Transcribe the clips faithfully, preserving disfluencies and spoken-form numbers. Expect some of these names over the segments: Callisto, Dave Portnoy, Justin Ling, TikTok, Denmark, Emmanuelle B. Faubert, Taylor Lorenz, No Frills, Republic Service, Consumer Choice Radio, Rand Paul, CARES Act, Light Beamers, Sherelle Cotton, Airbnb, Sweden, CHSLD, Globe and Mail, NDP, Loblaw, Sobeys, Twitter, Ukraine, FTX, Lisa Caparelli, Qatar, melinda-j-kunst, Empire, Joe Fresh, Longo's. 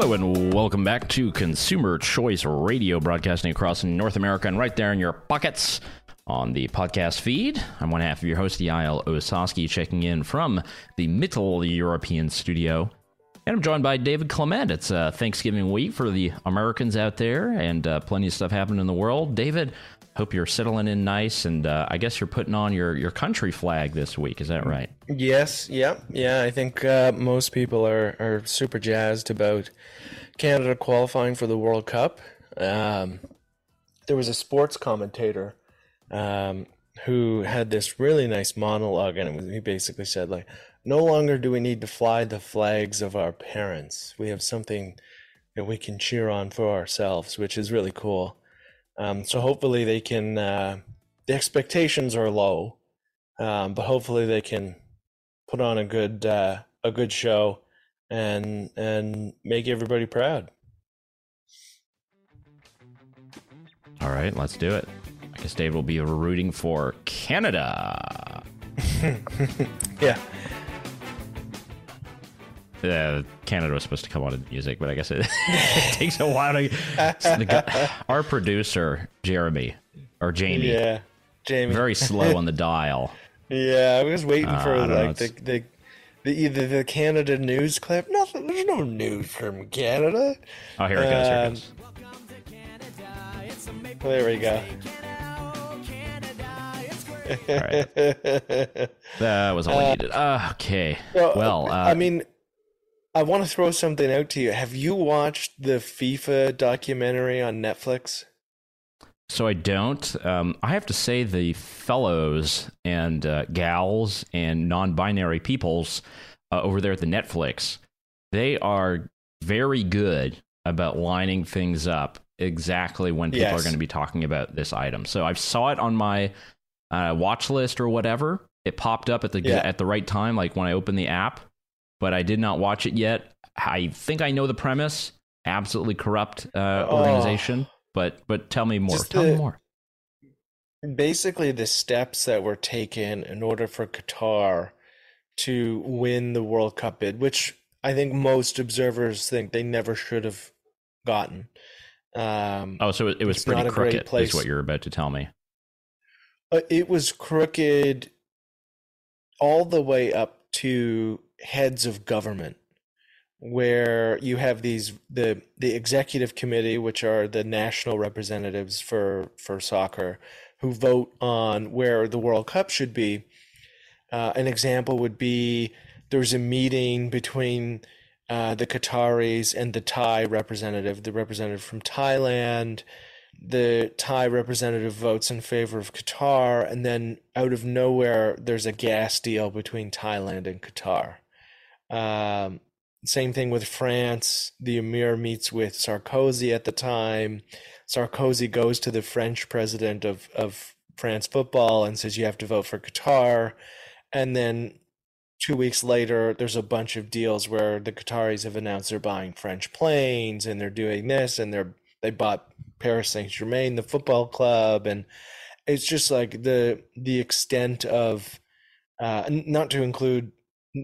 Hello and welcome back to Consumer Choice Radio, broadcasting across North America and right there in your pockets on the podcast feed. I'm one half of your host, Yaël Ossowski, checking in from the Middle European studio. And I'm joined by David Clement. It's uh, Thanksgiving week for the Americans out there, and uh, plenty of stuff happening in the world. David, hope you're settling in nice, and uh, I guess you're putting on your, your country flag this week. Is that right? Yes, yep, yeah, yeah. I think uh, most people are, are super jazzed about Canada qualifying for the World Cup. Um, there was a sports commentator um, who had this really nice monologue, and it was, he basically said, like, no longer do we need to fly the flags of our parents. We have something that we can cheer on for ourselves, which is really cool. Um, so hopefully they can, uh, the expectations are low, um, but hopefully they can put on a good, uh, a good show and, and make everybody proud. All right, let's do it. I guess Dave will be rooting for Canada. Yeah. Uh, Canada was supposed to come on in music, but I guess it, it takes a while to... The guy, our producer, Jeremy, or Jamie. Yeah, Jamie. Very slow on the dial. Yeah, I was waiting uh, for like the, the, the either the Canada news clip. Nothing. There's no news from Canada. Oh, here it goes. Here it goes. Um, there we go. All right. That was all I uh, needed. Okay. So, well, uh, I mean... I want to throw something out to you. Have you watched the FIFA documentary on Netflix? So I don't. Um, I have to say the fellows and uh, gals and non-binary peoples uh, over there at the Netflix, they are very good about lining things up exactly when people yes. are going to be talking about this item. So I saw it on my uh, watch list or whatever. It popped up at the yeah. at the right time, like when I opened the app. But I did not watch it yet. I think I know the premise. Absolutely corrupt uh, organization. Oh, but but tell me more. Tell the, me more. Basically, the steps that were taken in order for Qatar to win the World Cup bid, which I think most observers think they never should have gotten. Um, oh, so it, it was pretty crooked, is what you're about to tell me. Uh, it was crooked all the way up to heads of government, where you have these the the executive committee, which are the national representatives for for soccer, who vote on where the World Cup should be. Uh, an example would be there's a meeting between uh, the Qataris and the Thai representative. The representative from Thailand, the Thai representative votes in favor of Qatar, and then out of nowhere there's a gas deal between Thailand and Qatar. Um, same thing with France. The Emir meets with Sarkozy at the time. Sarkozy goes to the French president of, of France football and says, you have to vote for Qatar. And then two weeks later, there's a bunch of deals where the Qataris have announced they're buying French planes and they're doing this, and they're, they bought Paris Saint-Germain, the football club. And it's just like the, the extent of, uh, not to include,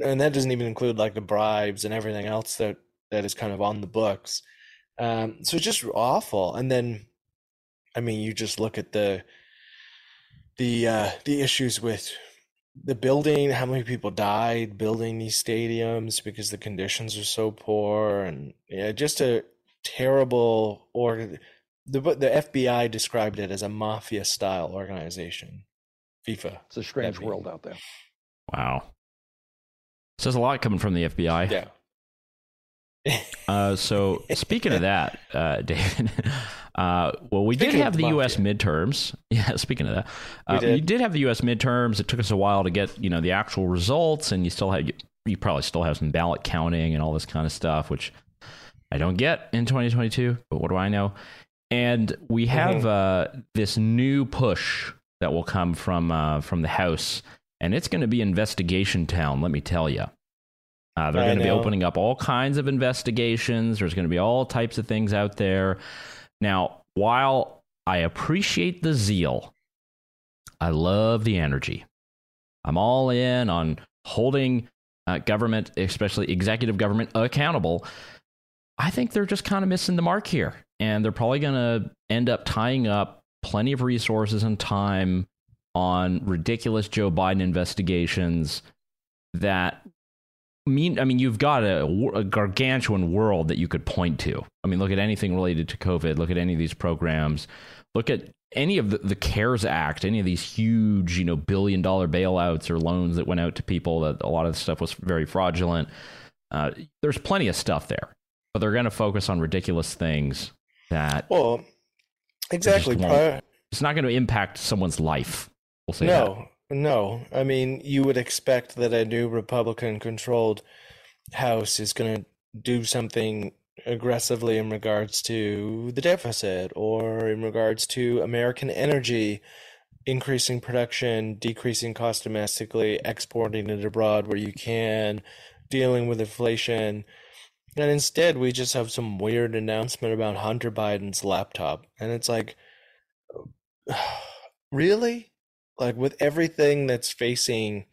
and that doesn't even include like the bribes and everything else that, that is kind of on the books. Um, so it's just awful. And then, I mean, you just look at the, the, uh, the issues with the building, how many people died building these stadiums because the conditions are so poor, and yeah, just a terrible, or the, the F B I described it as a mafia style organization. FIFA. It's a strange world out there. Wow. So there's a lot coming from the F B I. Yeah. uh, so speaking of that, uh, David, uh, well, we speaking did have the U S midterms. Yeah. Speaking of that, uh, we did. you did have the U S midterms. It took us a while to get, you know, the actual results, and you still have, you, you probably still have some ballot counting and all this kind of stuff, which I don't get in twenty twenty-two, but what do I know? And we have mm-hmm. uh, this new push that will come from uh, from the House. And it's going to be investigation town, let me tell you. Uh, they're I going to know. be opening up all kinds of investigations. There's going to be all types of things out there. Now, while I appreciate the zeal, I love the energy. I'm all in on holding uh, government, especially executive government, accountable. I think they're just kind of missing the mark here. And they're probably going to end up tying up plenty of resources and time on ridiculous Joe Biden investigations that mean, I mean, you've got a, a gargantuan world that you could point to. I mean, look at anything related to COVID, look at any of these programs, look at any of the, the CARES Act, any of these huge, you know, billion dollar bailouts or loans that went out to people, that a lot of the stuff was very fraudulent. Uh, there's plenty of stuff there, but they're going to focus on ridiculous things that. Well, exactly. Uh, it's not going to impact someone's life. We'll say no, that. no. I mean, you would expect that a new Republican controlled House is going to do something aggressively in regards to the deficit or in regards to American energy, increasing production, decreasing cost domestically, exporting it abroad where you can, dealing with inflation. And instead, we just have some weird announcement about Hunter Biden's laptop. And it's like, really? Like, with everything that's facing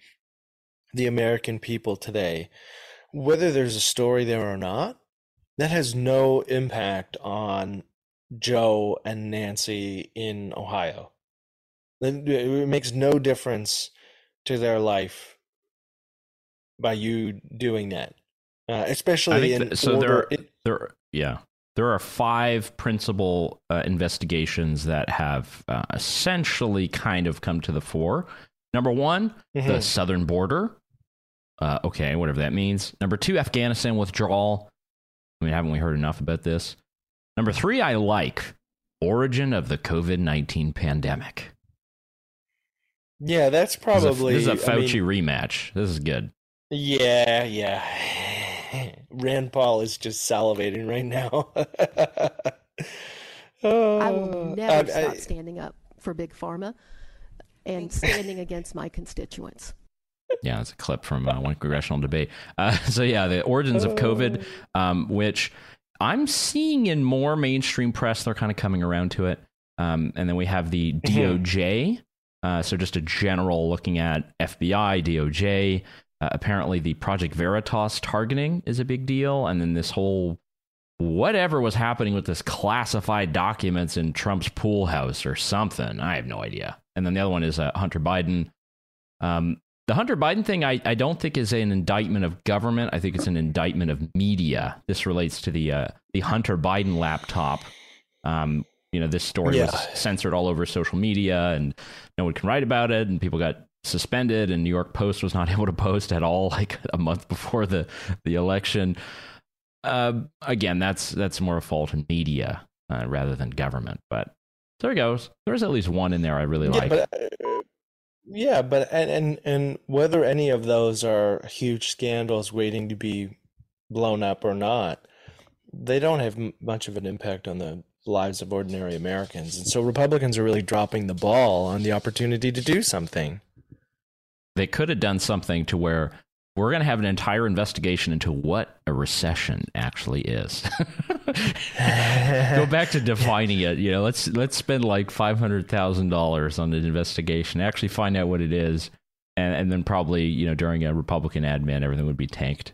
the American people today, whether there's a story there or not, that has no impact on Joe and Nancy in Ohio. It makes no difference to their life by you doing that. Uh, especially in th- so order. There are, it- there, yeah, there are five principal uh, investigations that have uh, essentially kind of come to the fore. Number one, mm-hmm. the southern border. Uh, okay, whatever that means. Number two, Afghanistan withdrawal. I mean, haven't we heard enough about this? Number three, I like origin of the COVID nineteen pandemic. Yeah, that's probably this is a, this is a Fauci I mean, rematch. This is good. Yeah, yeah. Rand Paul is just salivating right now. uh, I will never I, stop I, standing up for Big Pharma and standing against my constituents. Yeah, that's a clip from uh, one congressional debate. Uh, so yeah, the origins oh. of COVID, um, which I'm seeing in more mainstream press, they're kind of coming around to it. Um, and then we have the mm-hmm. D O J. Uh, so just a general looking at F B I, D O J. Uh, apparently, the Project Veritas targeting is a big deal. And then this whole whatever was happening with this classified documents in Trump's pool house or something. I have no idea. And then the other one is uh, Hunter Biden. Um, the Hunter Biden thing, I, I don't think is an indictment of government. I think it's an indictment of media. This relates to the uh, the Hunter Biden laptop. Um, you know, this story yeah. was censored all over social media and no one can write about it. And people got suspended, and New York Post was not able to post at all like a month before the the election. Uh, again, that's that's more a fault in media uh, rather than government. But there it goes. There's at least one in there I really yeah, like. But, uh, yeah, but and, and and whether any of those are huge scandals waiting to be blown up or not, they don't have m- much of an impact on the lives of ordinary Americans. And so Republicans are really dropping the ball on the opportunity to do something. They could have done something to where we're going to have an entire investigation into what a recession actually is. Go back to defining it. You know, let's let's spend like five hundred thousand dollars on an investigation, actually find out what it is. And, and then probably, you know, during a Republican admin, everything would be tanked.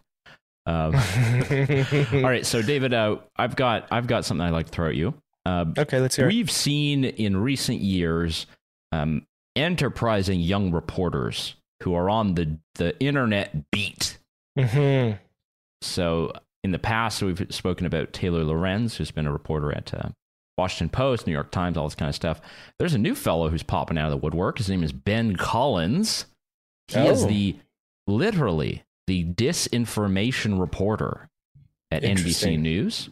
Um, all right. So, David, uh, I've got I've got something I'd like to throw at you. Uh, OK, let's hear it. We've seen in recent years um, enterprising young reporters who are on the, the internet beat. Mm-hmm. So in the past, we've spoken about Taylor Lorenz, who's been a reporter at uh, Washington Post, New York Times, all this kind of stuff. There's a new fellow who's popping out of the woodwork. His name is Ben Collins. He oh. is the literally the disinformation reporter at N B C News.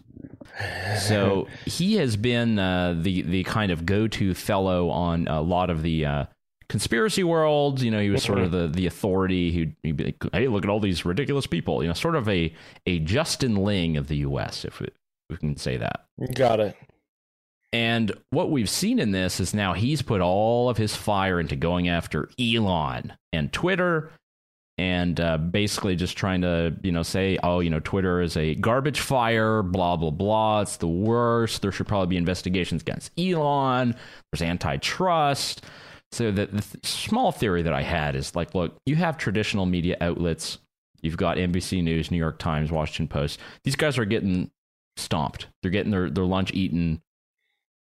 So he has been uh, the, the kind of go-to fellow on a lot of the uh, conspiracy world. You know, he was sort of the, the authority who, he'd be like, hey, look at all these ridiculous people, you know, sort of a, a Justin Ling of the U S, if we, we can say that. Got it. And what we've seen in this is now he's put all of his fire into going after Elon and Twitter and uh, basically just trying to, you know, say, oh, you know, Twitter is a garbage fire, blah, blah, blah. It's the worst. There should probably be investigations against Elon. There's antitrust. So the, the th- small theory that I had is like, look, you have traditional media outlets. You've got N B C News, New York Times, Washington Post. These guys are getting stomped. They're getting their, their lunch eaten.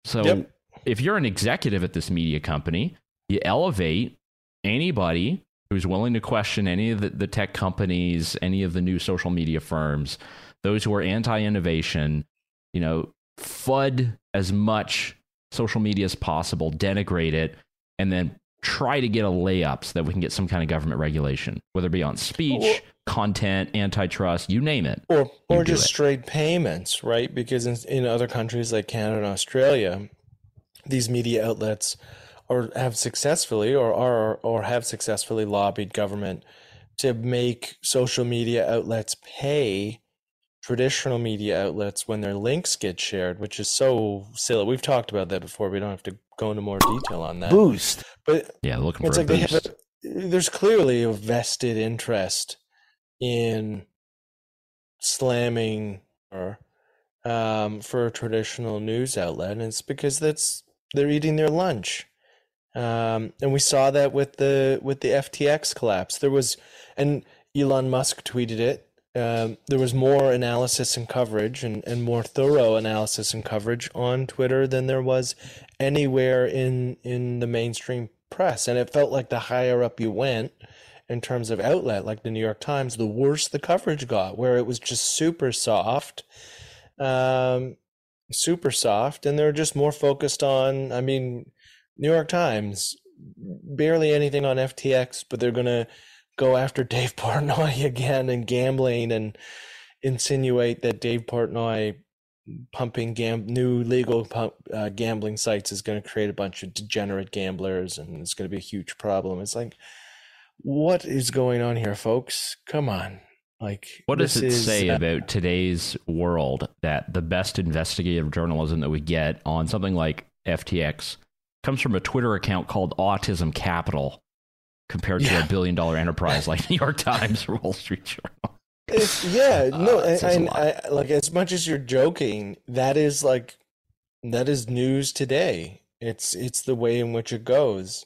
So yep. if you're an executive at this media company, you elevate anybody who's willing to question any of the, the tech companies, any of the new social media firms, those who are anti-innovation, you know, FUD as much social media as possible, denigrate it, and then try to get a layup so that we can get some kind of government regulation, whether it be on speech, or, content, antitrust, you name it. Or or just straight payments, right? Because in, in other countries like Canada and Australia, these media outlets or have successfully or are or have successfully lobbied government to make social media outlets pay traditional media outlets when their links get shared, which is so silly. We've talked about that before. We don't have to go into more detail on that. Boost. But yeah, looking it's for like a boost. They have a, there's clearly a vested interest in slamming or um, for a traditional news outlet, and it's because that's they're eating their lunch. Um, and we saw that with the with the F T X collapse. There was, and Elon Musk tweeted it. Um, there was more analysis and coverage and, and more thorough analysis and coverage on Twitter than there was anywhere in, in the mainstream press. And it felt like the higher up you went in terms of outlet, like the New York Times, the worse the coverage got, where it was just super soft, um, super soft. And they're just more focused on, I mean, New York Times, barely anything on F T X, but they're going to go after Dave Portnoy again and gambling and insinuate that Dave Portnoy pumping gam- new legal pump, uh, gambling sites is going to create a bunch of degenerate gamblers and it's going to be a huge problem. It's like, what is going on here, folks? Come on. Like, what does it is, say uh, about today's world that the best investigative journalism that we get on something like F T X comes from a Twitter account called Autism Capital, compared to yeah. a billion dollar enterprise like New York Times or Wall Street Journal? It's, yeah, no, uh, and, and I, like as much as you're joking, that is like that is news today. It's it's the way in which it goes.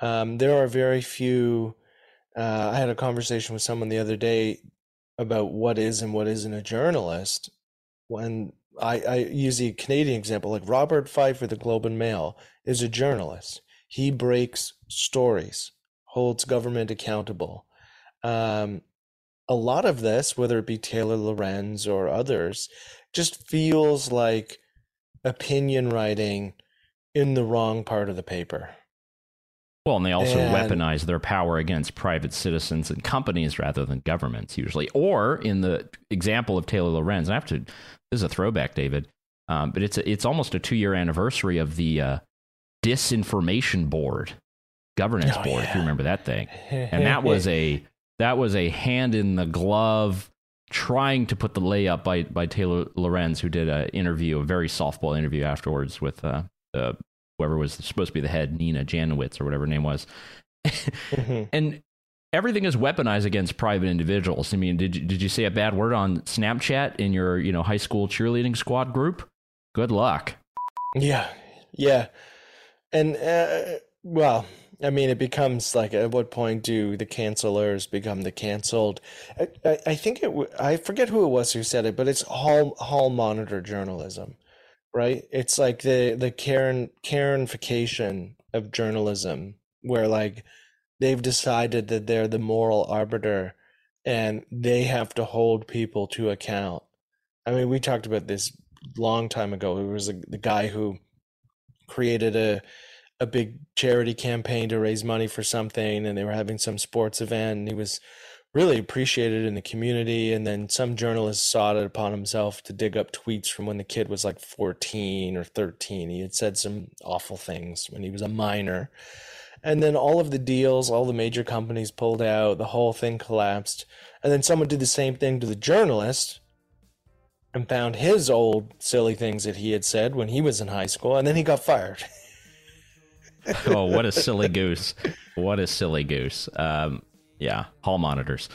Um, there are very few. Uh, I had a conversation with someone the other day about what is and what isn't a journalist. When I, I use the Canadian example, like Robert Fife for the Globe and Mail is a journalist. He breaks stories, holds government accountable. Um, a lot of this, whether it be Taylor Lorenz or others, just feels like opinion writing in the wrong part of the paper. Well, and they also and, weaponize their power against private citizens and companies rather than governments usually. Or in the example of Taylor Lorenz, and I have to, this is a throwback, David, um, but it's a, it's almost a two year anniversary of the uh, disinformation board. Governance oh, board, yeah. if you remember that thing. And that was a that was a hand in the glove trying to put the layup by by Taylor Lorenz, who did an interview, a very softball interview afterwards with uh, uh, whoever was supposed to be the head, Nina Janowitz or whatever her name was. mm-hmm. And everything is weaponized against private individuals. I mean, did you, did you say a bad word on Snapchat in your you know high school cheerleading squad group? Good luck. Yeah, yeah, and uh, well. I mean, it becomes like, at what point do the cancelers become the canceled? I, I, I think it, w- I forget who it was who said it, but it's hall, hall monitor journalism, right? It's like the, the Karen, Karenification of journalism, where like they've decided that they're the moral arbiter and they have to hold people to account. I mean, we talked about this long time ago. It was a, the guy who created a, a big charity campaign to raise money for something, and they were having some sports event, and he was really appreciated in the community. And then some journalist sought it upon himself to dig up tweets from when the kid was like fourteen or thirteen. He had said some awful things when he was a minor. And then all of the deals, all the major companies pulled out, the whole thing collapsed. And then someone did the same thing to the journalist and found his old silly things that he had said when he was in high school. And then he got fired. Oh, what a silly goose. What a silly goose. Um, yeah, hall monitors.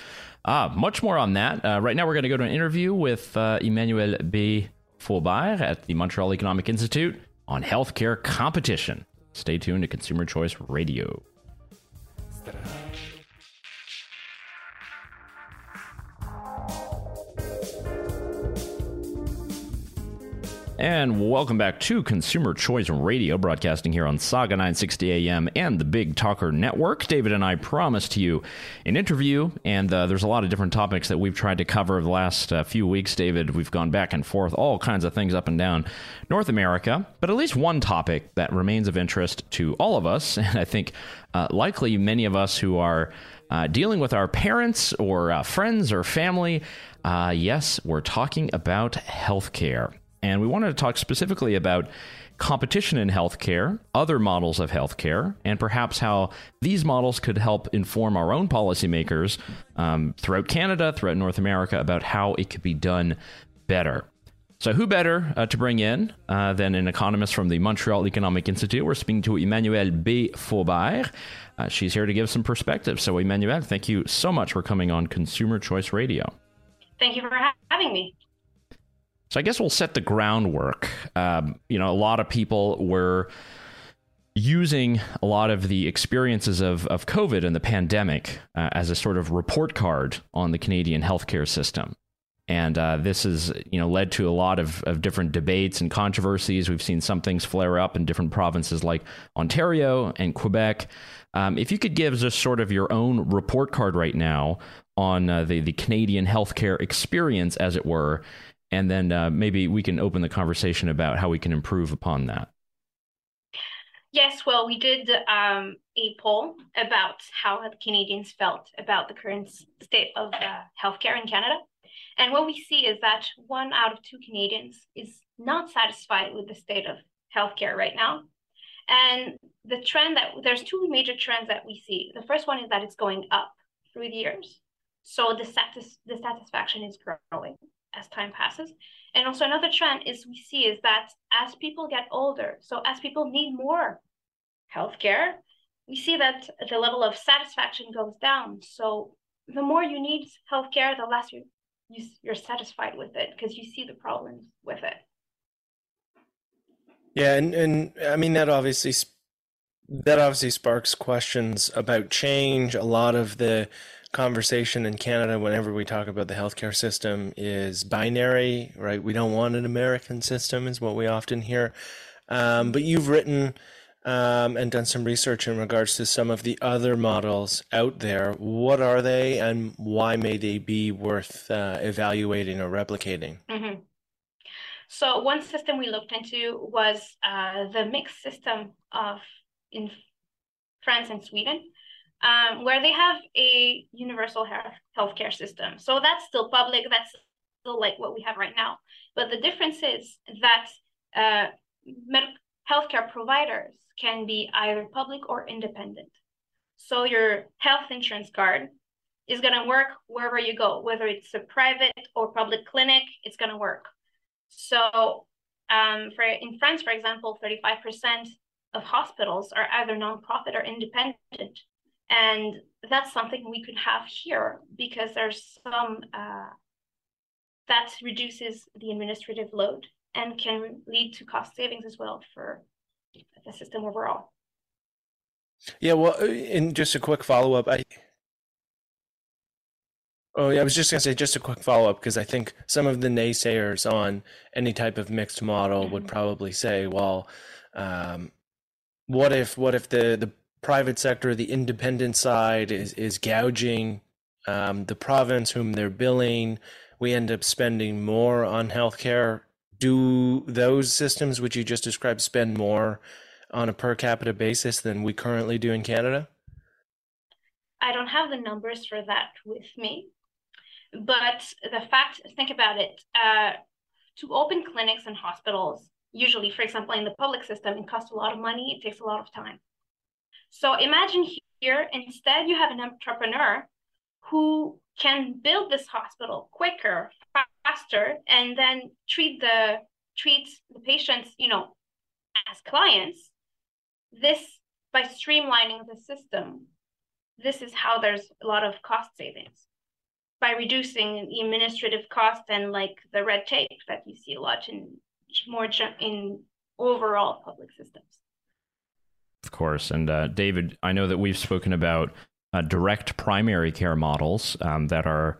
Uh, much more on that. Uh, right now, we're going to go to an interview with uh, Emmanuelle B. Faubert at the Montreal Economic Institute on healthcare competition. Stay tuned to Consumer Choice Radio. And welcome back to Consumer Choice Radio, broadcasting here on Saga nine sixty A M and the Big Talker Network. David and I promised you an interview, and uh, there's a lot of different topics that we've tried to cover over the last uh, few weeks, David. We've gone back and forth, all kinds of things up and down North America, but at least one topic that remains of interest to all of us, and I think uh, likely many of us who are uh, dealing with our parents or uh, friends or family. Uh, yes, we're talking about healthcare. And we wanted to talk specifically about competition in healthcare, other models of healthcare, and perhaps how these models could help inform our own policymakers um, throughout Canada, throughout North America, about how it could be done better. So who better uh, to bring in uh, than an economist from the Montreal Economic Institute? We're speaking to Emmanuelle B. Faubert. Uh, she's here to give some perspective. So Emmanuelle, thank you so much for coming on Consumer Choice Radio. Thank you for ha- having me. So I guess we'll set the groundwork. Um, you know, a lot of people were using a lot of the experiences of, of COVID and the pandemic uh, as a sort of report card on the Canadian healthcare system. And uh, this has, you know, led to a lot of, of different debates and controversies. We've seen some things flare up in different provinces like Ontario and Quebec. Um, if you could give just sort of your own report card right now on uh, the, the Canadian healthcare experience, as it were, and then uh, maybe we can open the conversation about how we can improve upon that. Yes, well, we did um, a poll about how Canadians felt about the current state of uh, healthcare in Canada. And what we see is that one out of two Canadians is not satisfied with the state of healthcare right now. And the trend that there's two major trends that we see. The first one is that it's going up through the years. So the satis- the satisfaction is growing as time passes. And also another trend is we see is that as people get older, so as people need more healthcare, we see that the level of satisfaction goes down. So the more you need healthcare, the less you, you, you're satisfied with it because you see the problems with it. Yeah, and, and I mean, that obviously that obviously sparks questions about change. A lot of the conversation in Canada, whenever we talk about the healthcare system, is binary, right? We don't want an American system is what we often hear. Um, but you've written um, and done some research in regards to some of the other models out there. What are they and why may they be worth uh, evaluating or replicating? Mm-hmm. So one system we looked into was uh, the mixed system of in France and Sweden. Um, where they have a universal health healthcare system. So that's still public, that's still like what we have right now. But the difference is that uh, med- healthcare providers can be either public or independent. So your health insurance card is gonna work wherever you go, whether it's a private or public clinic, it's gonna work. So um, for in France, for example, thirty-five percent of hospitals are either nonprofit or independent. And that's something we could have here because there's some, uh, that reduces the administrative load and can lead to cost savings as well for the system overall. Yeah, well, and just a quick follow-up. I, oh, yeah, I was just gonna say just a quick follow-up because I think some of the naysayers on any type of mixed model mm-hmm. would probably say, well, um, what if, what if the, the private sector, the independent side is is gouging um, the province whom they're billing. We end up spending more on healthcare. Do those systems, which you just described, spend more on a per capita basis than we currently do in Canada? I don't have the numbers for that with me, but the fact, think about it, uh, to open clinics and hospitals, usually, for example, in the public system, it costs a lot of money, it takes a lot of time. So imagine here, instead you have an entrepreneur who can build this hospital quicker, faster, and then treat the treat the patients, you know, as clients. This, by streamlining the system, this is how there's a lot of cost savings by reducing the administrative cost and like the red tape that you see a lot in more in overall public systems. Of course. And uh, David, I know that we've spoken about uh, direct primary care models um, that are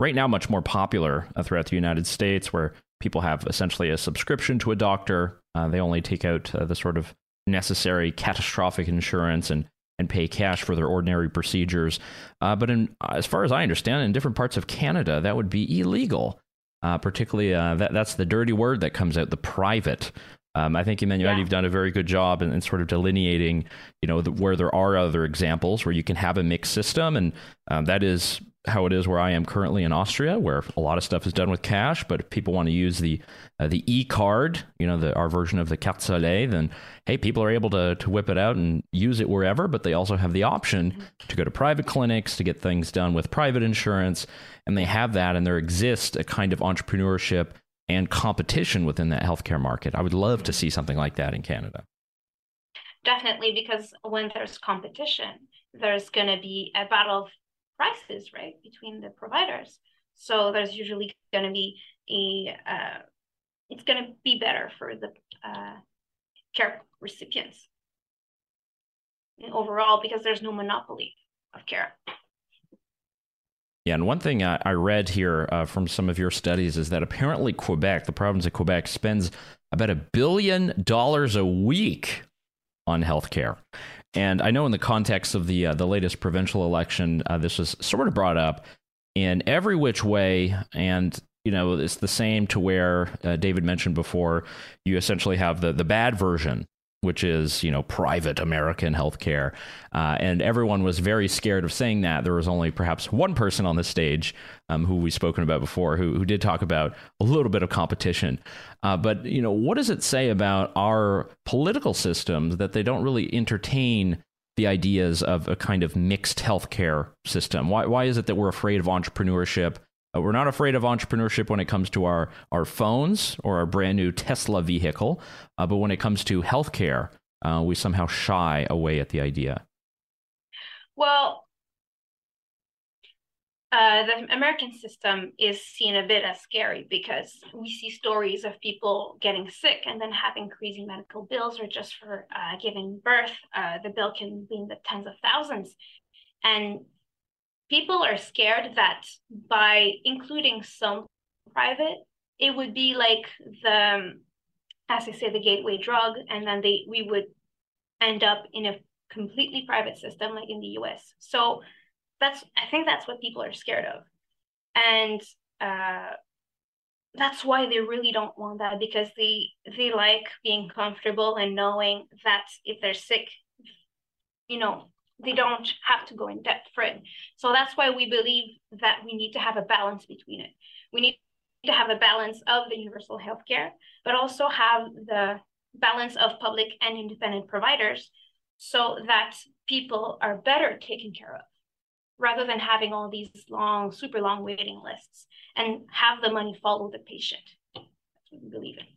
right now much more popular uh, throughout the United States, where people have essentially a subscription to a doctor. Uh, they only take out uh, the sort of necessary catastrophic insurance and and pay cash for their ordinary procedures. Uh, but in, as far as I understand, in different parts of Canada, that would be illegal. Uh, particularly, uh, that, that's the dirty word that comes out, the private. Um, I think, Emmanuelle, yeah. you've done a very good job in, in sort of delineating, you know, the, where there are other examples where you can have a mixed system. And um, that is how it is where I am currently in Austria, where a lot of stuff is done with cash. But if people want to use the uh, the e-card, you know, the, our version of the carte soleil, then, hey, people are able to, to whip it out and use it wherever. But they also have the option to go to private clinics to get things done with private insurance. And they have that, and there exists a kind of entrepreneurship and competition within that healthcare market. I would love to see something like that in Canada. Definitely, because when there's competition, there's going to be a battle of prices, right, between the providers. So there's usually going to be a, uh, it's going to be better for the uh, care recipients overall, because there's no monopoly of care. Yeah, and one thing I, I read here uh, from some of your studies is that apparently Quebec, the province of Quebec, spends about a billion dollars a week on healthcare. And I know in the context of the uh, the latest provincial election, uh, this was sort of brought up in every which way. And, you know, it's the same to where uh, David mentioned before, you essentially have the, the bad version, which is, you know, private American healthcare. Uh, and everyone was very scared of saying that. There was only perhaps one person on the stage um, who we've spoken about before who, who did talk about a little bit of competition. Uh, but, you know, what does it say about our political systems that they don't really entertain the ideas of a kind of mixed healthcare system? Why, why is it that we're afraid of entrepreneurship? Uh, we're not afraid of entrepreneurship when it comes to our, our phones or our brand new Tesla vehicle. Uh, but when it comes to healthcare, uh, we somehow shy away at the idea. Well, uh, the American system is seen a bit as scary because we see stories of people getting sick and then having crazy medical bills, or just for uh, giving birth, uh, the bill can be in the tens of thousands. And people are scared that by including some private, it would be like the, as I say, the gateway drug, and then they we would end up in a completely private system like in the U S. So that's I think that's what people are scared of, and uh, that's why they really don't want that, because they they like being comfortable and knowing that if they're sick, you know, they don't have to go in debt for it. So that's why we believe that we need to have a balance between it. We need to have a balance of the universal healthcare, but also have the balance of public and independent providers so that people are better taken care of, rather than having all these long, super long waiting lists and have the money follow the patient. That's what we believe in.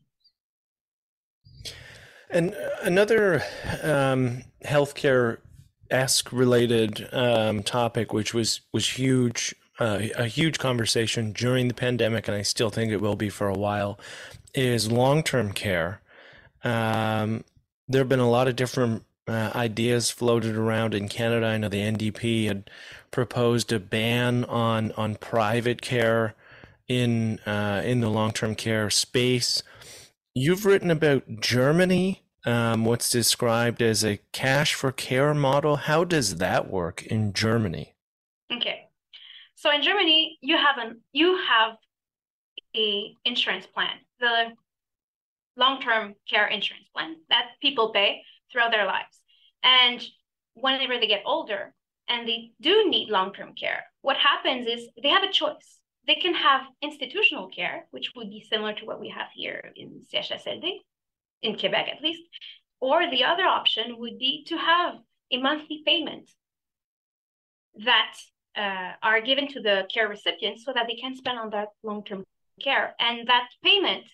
And another um, healthcare esque related um, topic, which was was huge, uh, a huge conversation during the pandemic, and I still think it will be for a while, is long-term care. Um, there have been a lot of different uh, ideas floated around in Canada. I know the N D P had proposed a ban on on private care in uh, in the long-term care space. You've written about Germany. Um, what's described as a cash for care model. How does that work in Germany? Okay, so in Germany, you have an you have a insurance plan, the long-term care insurance plan that people pay throughout their lives. And whenever they get older and they do need long-term care, what happens is they have a choice. They can have institutional care, which would be similar to what we have here in C H S L D. In Quebec at least, or the other option would be to have a monthly payment that uh, are given to the care recipients so that they can spend on that long-term care. And that payment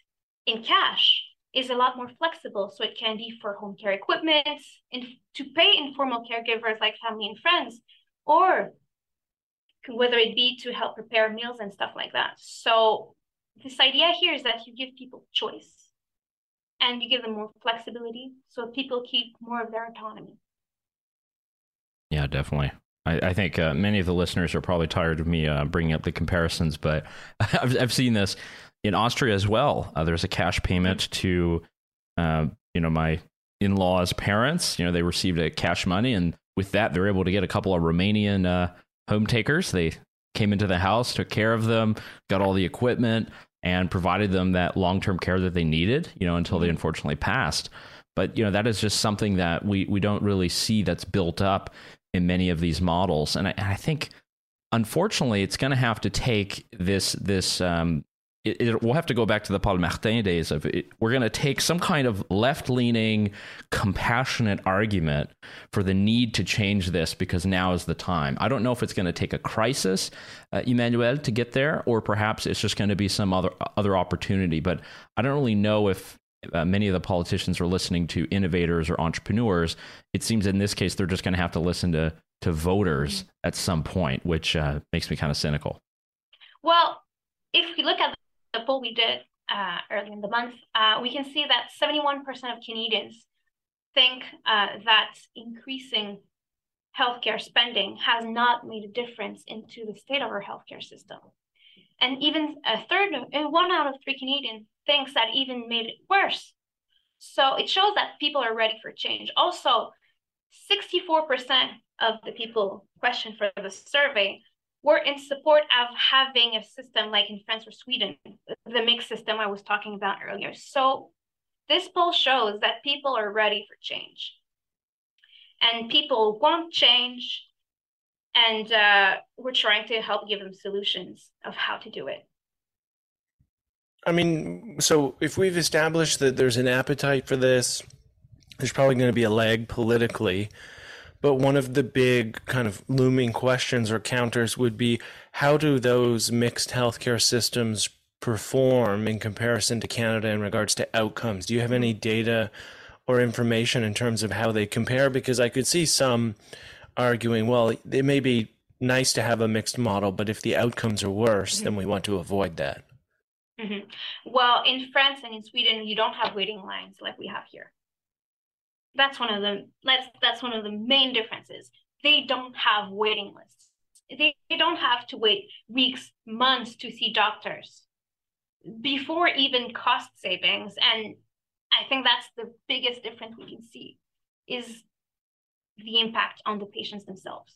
in cash is a lot more flexible. So it can be for home care equipment, and to pay informal caregivers like family and friends, or whether it be to help prepare meals and stuff like that. So this idea here is that you give people choice, and you give them more flexibility so people keep more of their autonomy. Yeah, definitely. I, I think uh, many of the listeners are probably tired of me uh, bringing up the comparisons, but I've, I've seen this in Austria as well. Uh, there's a cash payment to, uh, you know, my in-laws' parents. You know, they received a cash money, and with that, they're able to get a couple of Romanian uh, home takers. They came into the house, took care of them, got all the equipment, and provided them that long-term care that they needed, you know, until they unfortunately passed. But, you know, that is just something that we, we don't really see that's built up in many of these models. And I, and I think, unfortunately, it's going to have to take this, this um, it, it, we'll have to go back to the Paul Martin days of it. We're going to take some kind of left-leaning, compassionate argument for the need to change this because now is the time. I don't know if it's going to take a crisis, uh, Emmanuel, to get there, or perhaps it's just going to be some other other opportunity. But I don't really know if Uh, many of the politicians are listening to innovators or entrepreneurs. It seems in this case, they're just going to have to listen to to voters at some point, which uh, makes me kind of cynical. Well, if we look at the poll we did uh, early in the month, uh, we can see that seventy-one percent of Canadians think uh, that increasing healthcare spending has not made a difference into the state of our healthcare system. And even a third, one out of three Canadians thinks that even made it worse. So it shows that people are ready for change. Also, sixty-four percent of the people questioned for the survey were in support of having a system like in France or Sweden, the mixed system I was talking about earlier. So this poll shows that people are ready for change. And people want change. And uh, we're trying to help give them solutions of how to do it. I mean, so if we've established that there's an appetite for this, there's probably going to be a lag politically. But one of the big kind of looming questions or counters would be, how do those mixed healthcare systems perform in comparison to Canada in regards to outcomes? Do you have any data or information in terms of how they compare? Because I could see some arguing, well, it may be nice to have a mixed model, but if the outcomes are worse, mm-hmm. then we want to avoid that. Mm-hmm. Well, in France and in Sweden, you don't have waiting lines like we have here. That's one of the that's, that's one of the main differences. They don't have waiting lists. They, they don't have to wait weeks, months to see doctors before even cost savings. And I think that's the biggest difference we can see is the impact on the patients themselves.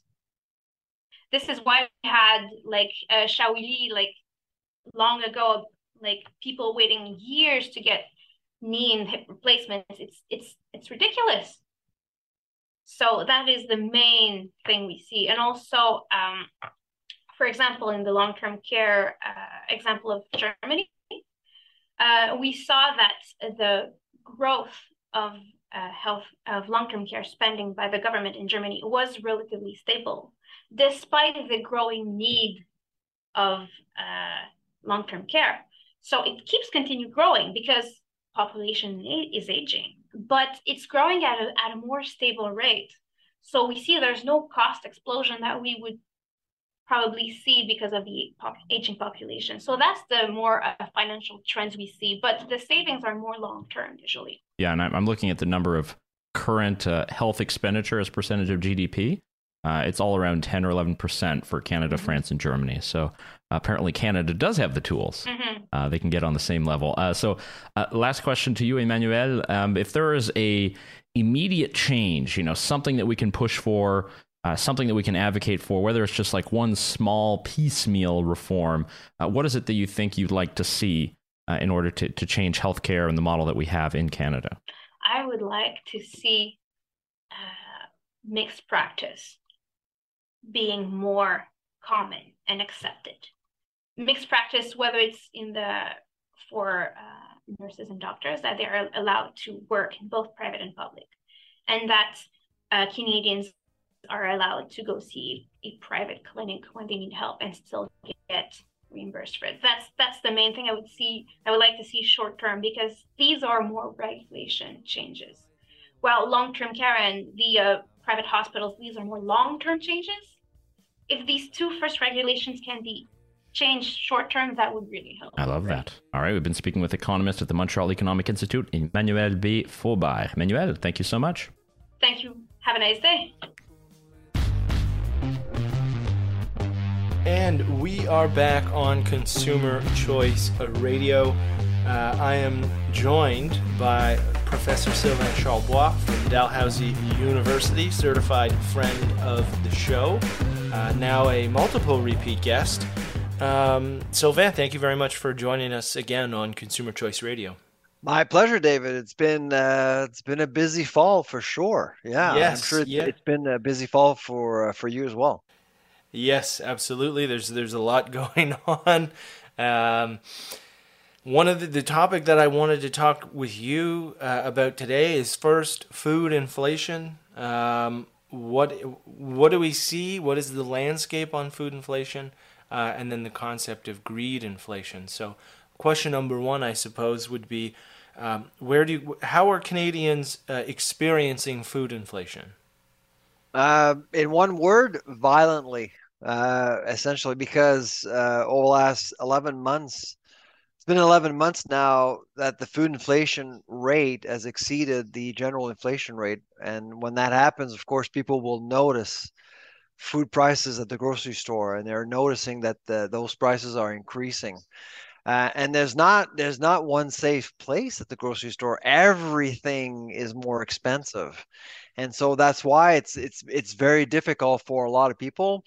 This is why we had like uh, Shaoli, like long ago, like people waiting years to get knee and hip replacements. It's it's it's ridiculous. So that is the main thing we see. And also, um, for example, in the long-term care uh, example of Germany, uh, we saw that the growth of Uh, health of long-term care spending by the government in Germany was relatively stable, despite the growing need of uh, long-term care. So it keeps continuing growing because population is aging, but it's growing at a, at a more stable rate. So we see there's no cost explosion that we would probably see because of the pop- aging population. So that's the more uh, financial trends we see, but the savings are more long-term usually. Yeah, and I'm looking at the number of current uh, health expenditure as percentage of G D P. Uh, it's all around ten or eleven percent for Canada, mm-hmm. France, and Germany. So uh, apparently Canada does have the tools. Mm-hmm. Uh, they can get on the same level. Uh, so uh, last question to you, Emmanuel. Um, if there is a immediate change, you know, something that we can push for, Uh, something that we can advocate for, whether it's just like one small piecemeal reform. Uh, what is it that you think you'd like to see uh, in order to, to change healthcare and the model that we have in Canada? I would like to see uh, mixed practice being more common and accepted. Mixed practice, whether it's in the for uh, nurses and doctors, that they are allowed to work in both private and public, and that uh, Canadians are allowed to go see a private clinic when they need help and still get reimbursed for it. That's that's the main thing I would see. I would like to see short term, because these are more regulation changes. While long-term care and the uh, private hospitals, these are more long-term changes. If these two first regulations can be changed short term, that would really help. I love that. All right, we've been speaking with economist at the Montreal Economic Institute, Emmanuelle B. Faubert. Emmanuelle, thank you so much. Thank you. Have a nice day. And we are back on Consumer Choice Radio. Uh, I am joined by Professor Sylvain Charlebois from Dalhousie University, certified friend of the show, uh, now a multiple repeat guest. Um, Sylvain, thank you very much for joining us again on Consumer Choice Radio. My pleasure, David. It's been uh, it's been a busy fall for sure. Yeah, yes, I'm sure it's, yeah. it's been a busy fall for uh, for you as well. Yes, absolutely. There's there's a lot going on. Um, one of the, the topic that I wanted to talk with you uh, about today is first food inflation. Um, what what do we see? What is the landscape on food inflation, uh, and then the concept of greed inflation? So, question number one, I suppose, would be. Um, where do you, how are Canadians uh, experiencing food inflation? Uh, in one word, violently, uh, essentially, because uh, over the last eleven months, it's been eleven months now that the food inflation rate has exceeded the general inflation rate. And when that happens, of course, people will notice food prices at the grocery store, and they're noticing that the, those prices are increasing. Uh, and there's not there's not one safe place at the grocery store. Everything is more expensive, and so that's why it's it's it's very difficult for a lot of people.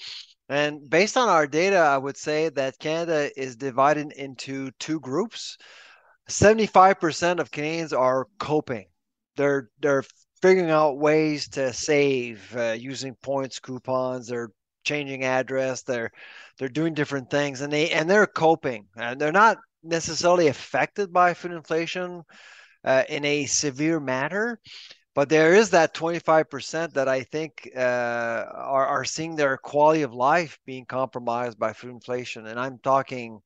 And based on our data, I would say that Canada is divided into two groups. seventy-five percent of Canadians are coping. They're they're figuring out ways to save uh, using points, coupons, or changing address. They're they're doing different things, and they and they're coping, and they're not necessarily affected by food inflation uh, in a severe manner. But there is that twenty-five percent that I think uh, are, are seeing their quality of life being compromised by food inflation. And I'm talking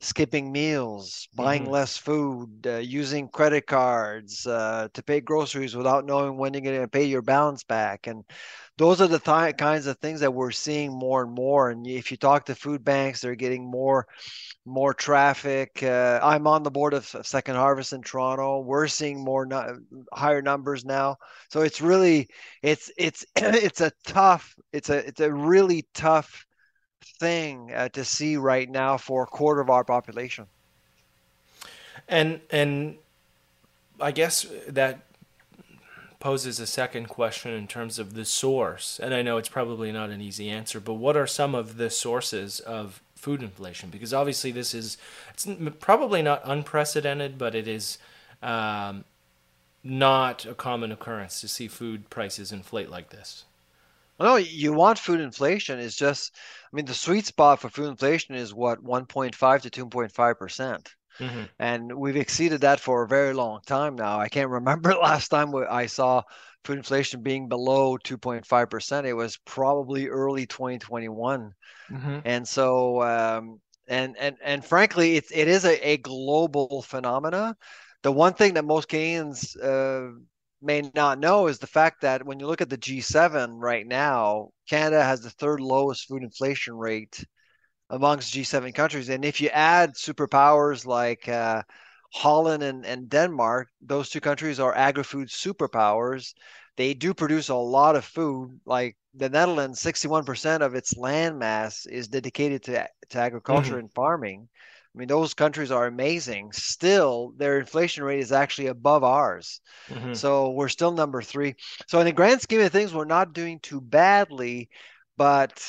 skipping meals, buying mm-hmm. less food, uh, using credit cards uh, to pay groceries without knowing when you're going to pay your balance back. And those are the th- kinds of things that we're seeing more and more. And if you talk to food banks, they're getting more more traffic. Uh, I'm on the board of Second Harvest in Toronto. We're seeing more no- higher numbers now. So it's really it's it's it's a tough it's a it's a really tough thing uh, to see right now for a quarter of our population. And and I guess that poses a second question in terms of the source. And I know it's probably not an easy answer, but what are some of the sources of food inflation? Because obviously this is it's probably not unprecedented, but it is um, not a common occurrence to see food prices inflate like this. Well, no, you want food inflation. It's just, I mean, the sweet spot for food inflation is what, one point five to two point five percent. Mm-hmm. And we've exceeded that for a very long time now. I can't remember last time I saw food inflation being below two point five percent. It was probably early twenty twenty-one. Mm-hmm. And so, um, and, and, and frankly, it, it is a, a global phenomena. The one thing that most Canadians, uh, may not know is the fact that when you look at the G seven right now, Canada has the third lowest food inflation rate amongst G seven countries. And if you add superpowers like uh, Holland and, and Denmark, those two countries are agri-food superpowers. They do produce a lot of food. Like the Netherlands, sixty-one percent of its land mass is dedicated to, to agriculture mm-hmm. and farming. I mean, those countries are amazing. Still, their inflation rate is actually above ours. Mm-hmm. So we're still number three. So in the grand scheme of things, we're not doing too badly. But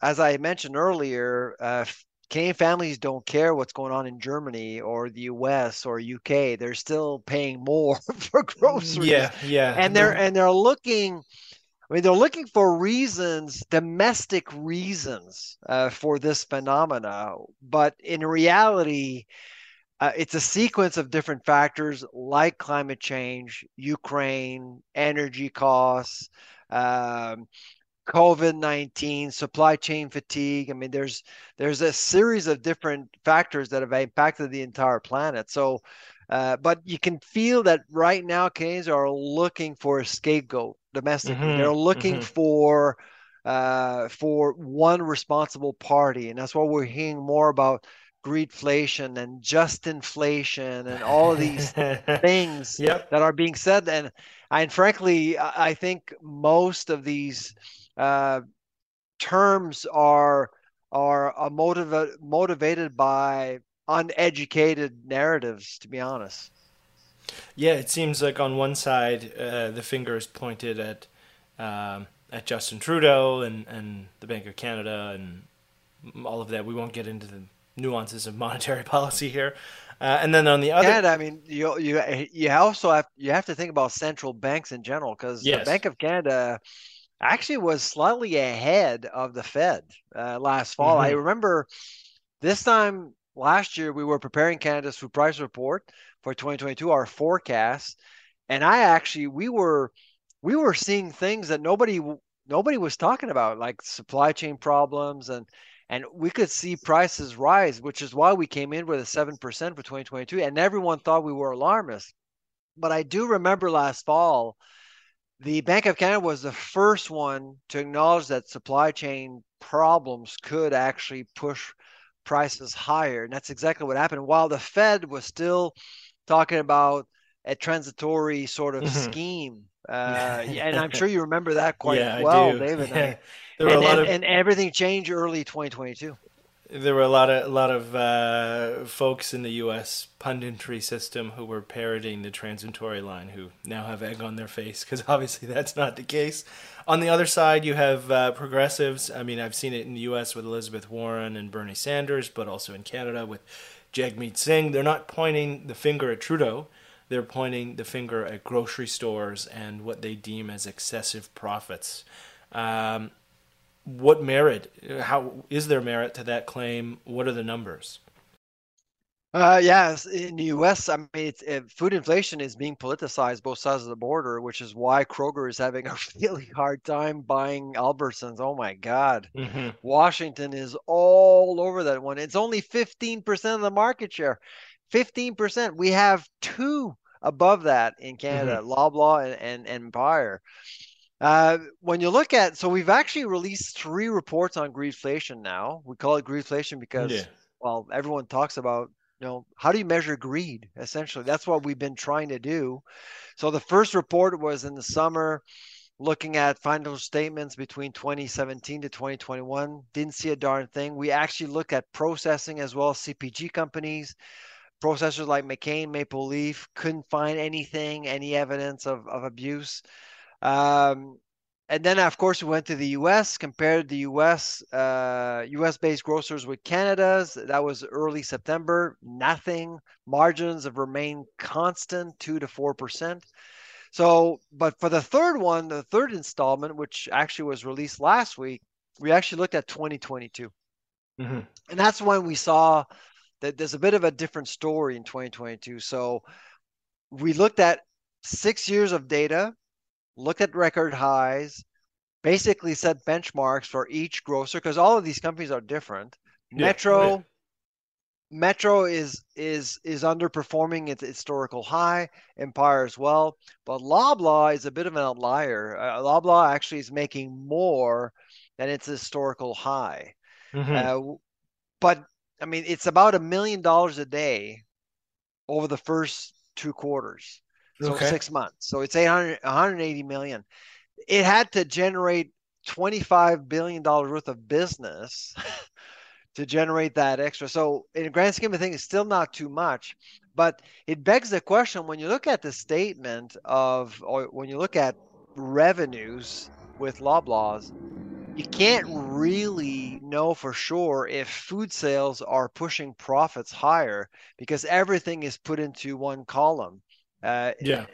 as I mentioned earlier, uh, Canadian families don't care what's going on in Germany or the U S or U K. They're still paying more for groceries. Yeah, yeah. And they're and they're looking. I mean, they're looking for reasons, domestic reasons uh, for this phenomena. But in reality, uh, it's a sequence of different factors like climate change, Ukraine, energy costs, um, COVID nineteen, supply chain fatigue. I mean, there's there's a series of different factors that have impacted the entire planet. So, uh, but you can feel that right now Canadians are looking for a scapegoat. Domestically, mm-hmm. they're looking mm-hmm. for uh, for one responsible party, and that's why we're hearing more about greedflation and just inflation and all of these things yep. that are being said. And and frankly, I think most of these uh, terms are are, are motiva- motivated by uneducated narratives, to be honest. Yeah, it seems like on one side, uh, the finger is pointed at um, at Justin Trudeau and, and the Bank of Canada and all of that. We won't get into the nuances of monetary policy here. Uh, and then on the other, and I mean, you you you also have you have to think about central banks in general, because yes. the Bank of Canada actually was slightly ahead of the Fed uh, last fall. Mm-hmm. I remember this time last year we were preparing Canada's food price report for twenty twenty-two, our forecast, and I actually we were we were seeing things that nobody nobody was talking about, like supply chain problems, and. And we could see prices rise, which is why we came in with a seven percent for twenty twenty-two. And everyone thought we were alarmists. But I do remember last fall, the Bank of Canada was the first one to acknowledge that supply chain problems could actually push prices higher. And that's exactly what happened. While the Fed was still talking about a transitory sort of mm-hmm. scheme. Uh, and I'm sure you remember that quite yeah, well, David. Yeah. There were and, a lot and, of, and everything changed early twenty twenty-two. There were a lot of a lot of uh, folks in the U S punditry system who were parroting the transitory line, who now have egg on their face because obviously that's not the case. On the other side, you have uh, progressives. I mean, I've seen it in the U S with Elizabeth Warren and Bernie Sanders, but also in Canada with Jagmeet Singh. They're not pointing the finger at Trudeau. They're pointing the finger at grocery stores and what they deem as excessive profits. Um, what merit? How is there merit to that claim? What are the numbers? Uh, yeah, in the U S, I mean, it's, it, food inflation is being politicized both sides of the border, which is why Kroger is having a really hard time buying Albertsons. Oh my God, mm-hmm. Washington is all over that one. It's only fifteen percent of the market share. fifteen percent. We have two above that in Canada, mm-hmm. Loblaw and, and, and Empire. Uh, when you look at, so we've actually released three reports on greedflation now. We call it greedflation because, yeah. well, everyone talks about, you know, how do you measure greed? Essentially, that's what we've been trying to do. So the first report was in the summer, looking at financial statements between twenty seventeen to twenty twenty-one. Didn't see a darn thing. We actually looked at processing as well as C P G companies. Processors like McCain, Maple Leaf, couldn't find anything, any evidence of, of abuse. Um, and then, of course, we went to the U S, compared the U S, uh, U S-based grocers with Canada's. That was early September. Nothing. Margins have remained constant, two to four percent. So, but for the third one, the third installment, which actually was released last week, we actually looked at twenty twenty-two. Mm-hmm. And that's when we saw that there's a bit of a different story in twenty twenty-two. So we looked at six years of data, looked at record highs, basically set benchmarks for each grocer, because all of these companies are different. Yeah, Metro, yeah. Metro is is is underperforming its historical high, Empire as well. But Loblaw is a bit of an outlier. Uh, Loblaw actually is making more than its historical high. Mm-hmm. Uh, but I mean, it's about a million dollars a day over the first two quarters, so okay. six months. So it's eight hundred, one hundred eighty million. It had to generate twenty-five billion dollars worth of business to generate that extra. So in the grand scheme of things, it's still not too much, but it begs the question, when you look at the statement of, or when you look at revenues with Loblaws, you can't really know for sure if food sales are pushing profits higher because everything is put into one column. Uh, yeah.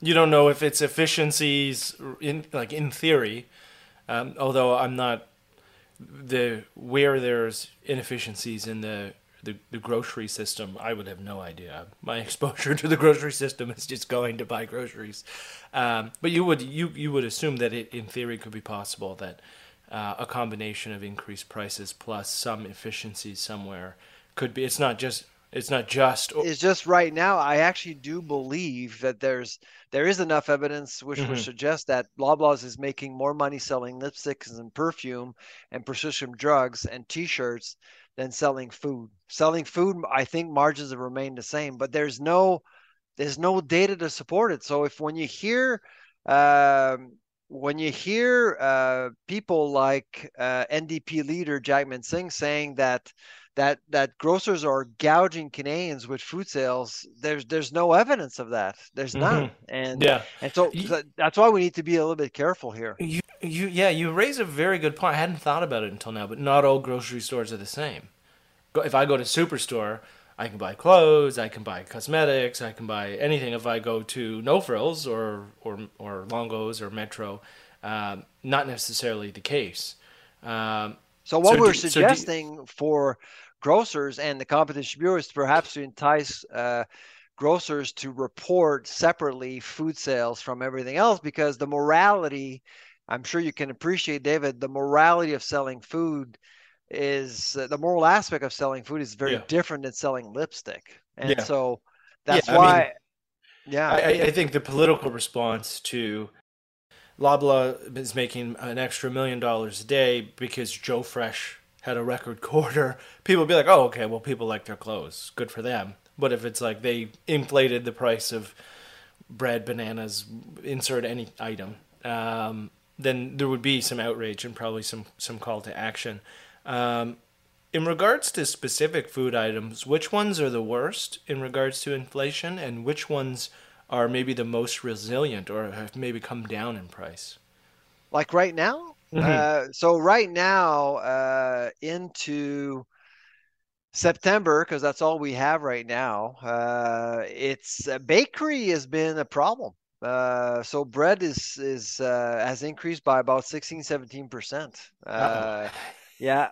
You don't know if it's efficiencies, in like in theory, um, although I'm not the where there's inefficiencies in the, the, the grocery system, I would have no idea. My exposure to the grocery system is just going to buy groceries. Um, but you would you, you would assume that it in theory could be possible that Uh, a combination of increased prices plus some efficiency somewhere could be. It's not just. It's not just. It's just right now. I actually do believe that there's there is enough evidence which mm-hmm. would suggest that Loblaws is making more money selling lipsticks and perfume and prescription drugs and T-shirts than selling food. Selling food, I think margins have remained the same, but there's no there's no data to support it. So if when you hear. Um, when you hear uh, people like uh, N D P leader Jagmeet Singh saying that that that grocers are gouging Canadians with food sales, there's there's no evidence of that. There's mm-hmm. none, and yeah, and so you, that's why we need to be a little bit careful here. You, you, yeah, you raise a very good point. I hadn't thought about it until now, but not all grocery stores are the same. If I go to Superstore, I can buy clothes, I can buy cosmetics, I can buy anything. If I go to No Frills or or or Longo's or Metro, um, not necessarily the case. Um, so what so we're do, suggesting so do, for grocers and the Competition Bureau is perhaps to entice uh, grocers to report separately food sales from everything else, because the morality, I'm sure you can appreciate, David, the morality of selling food is uh, the moral aspect of selling food is very yeah. different than selling lipstick. And yeah. so that's yeah, why, I mean, yeah. I, I think the political response to Loblaw is making an extra million dollars a day because Joe Fresh had a record quarter. People be like, oh, okay, well, people like their clothes. Good for them. But if it's like they inflated the price of bread, bananas, insert any item, um, then there would be some outrage and probably some, some call to action. Um, in regards to specific food items, which ones are the worst in regards to inflation, and which ones are maybe the most resilient or have maybe come down in price? Like right now? Mm-hmm. Uh, so right now uh, into September, because that's all we have right now, uh, it's uh, bakery has been a problem. Uh, so bread is, is uh, has increased by about sixteen, seventeen percent. Uh, yeah.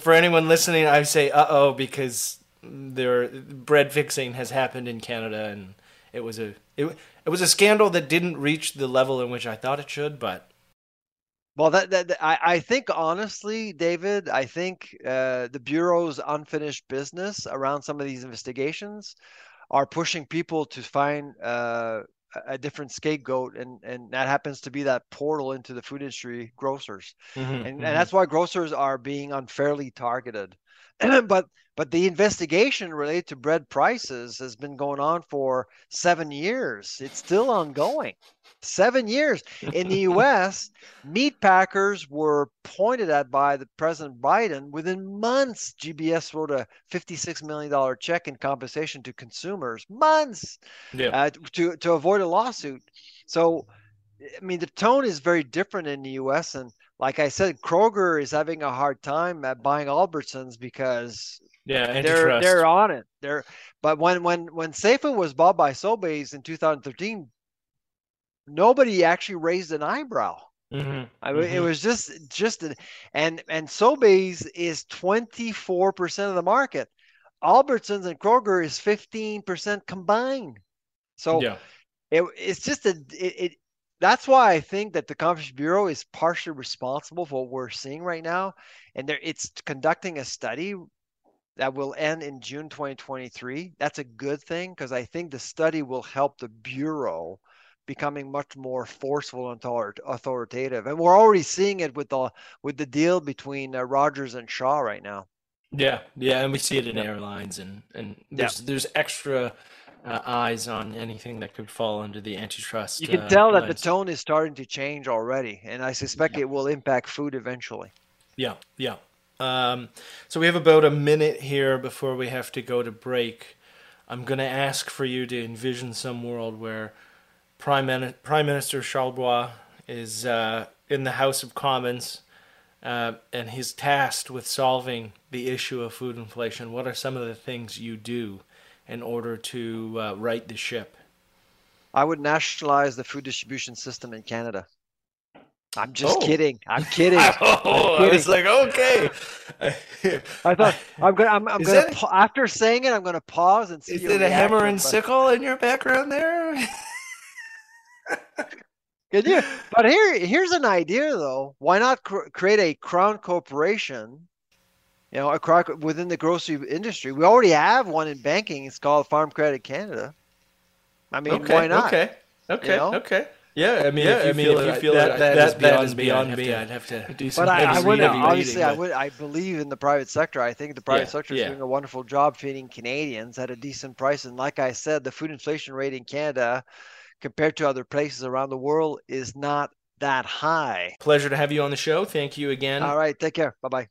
For anyone listening, I say uh-oh because their bread fixing has happened in Canada, and it was a it, it was a scandal that didn't reach the level in which I thought it should. But well, that, that, that I I think honestly, David, I think uh, the Bureau's unfinished business around some of these investigations are pushing people to find uh, a different scapegoat, and and that happens to be that portal into the food industry, grocers, mm-hmm, and mm-hmm. and that's why grocers are being unfairly targeted. But but the investigation related to bread prices has been going on for seven years. It's still ongoing. Seven years in the U S meat packers were pointed at by the President Biden within months. G B S wrote a fifty-six million dollars check in compensation to consumers, months yeah. uh, to to avoid a lawsuit. So, I mean, the tone is very different in the U S, and like I said, Kroger is having a hard time at buying Albertsons because yeah, they're they're on it. They're but when when when Safeway was bought by Sobeys in two thousand thirteen. Nobody actually raised an eyebrow. Mm-hmm. I mean, mm-hmm. It was just just an, and and Sobeys is twenty-four percent of the market. Albertsons and Kroger is fifteen percent combined. So yeah. it, it's just a it, it. That's why I think that the Competition Bureau is partially responsible for what we're seeing right now, and there it's conducting a study that will end in June twenty twenty-three. That's a good thing, because I think the study will help the Bureau becoming much more forceful and authoritative, and we're already seeing it with the with the deal between uh, Rogers and Shaw right now. Yeah, yeah, and we see it in airlines, and and there's yeah. there's extra uh, eyes on anything that could fall under the antitrust. You can uh, tell that lines. The tone is starting to change already, and I suspect yeah. it will impact food eventually. Yeah, yeah. Um, so we have about a minute here before we have to go to break. I'm going to ask for you to envision some world where Prime Minister Charlebois is uh, in the House of Commons, uh, and he's tasked with solving the issue of food inflation. What are some of the things you do in order to uh, right the ship? I would nationalize the food distribution system in Canada. I'm just oh. kidding. I'm kidding. oh, I'm kidding. I was like, okay. I thought I'm gonna. I'm, I'm gonna. That, pa- after saying it, I'm gonna pause and see. Is it a hammer and sickle in your background there? Good year. But here, here's an idea, though. Why not cr- create a crown corporation? You know, across within the grocery industry, we already have one in banking. It's called Farm Credit Canada. I mean, okay, why not? Okay, okay, you know? okay. Yeah, I mean, yeah, I mean, if you feel that that, that, that, is, beyond, that is beyond me, I'd have to do some. But I, I would obviously, I would, I believe in the private sector. I think the private yeah, sector is yeah. doing a wonderful job feeding Canadians at a decent price. And like I said, the food inflation rate in Canada, compared to other places around the world, is not that high. Pleasure to have you on the show. Thank you again. All right. Take care. Bye-bye.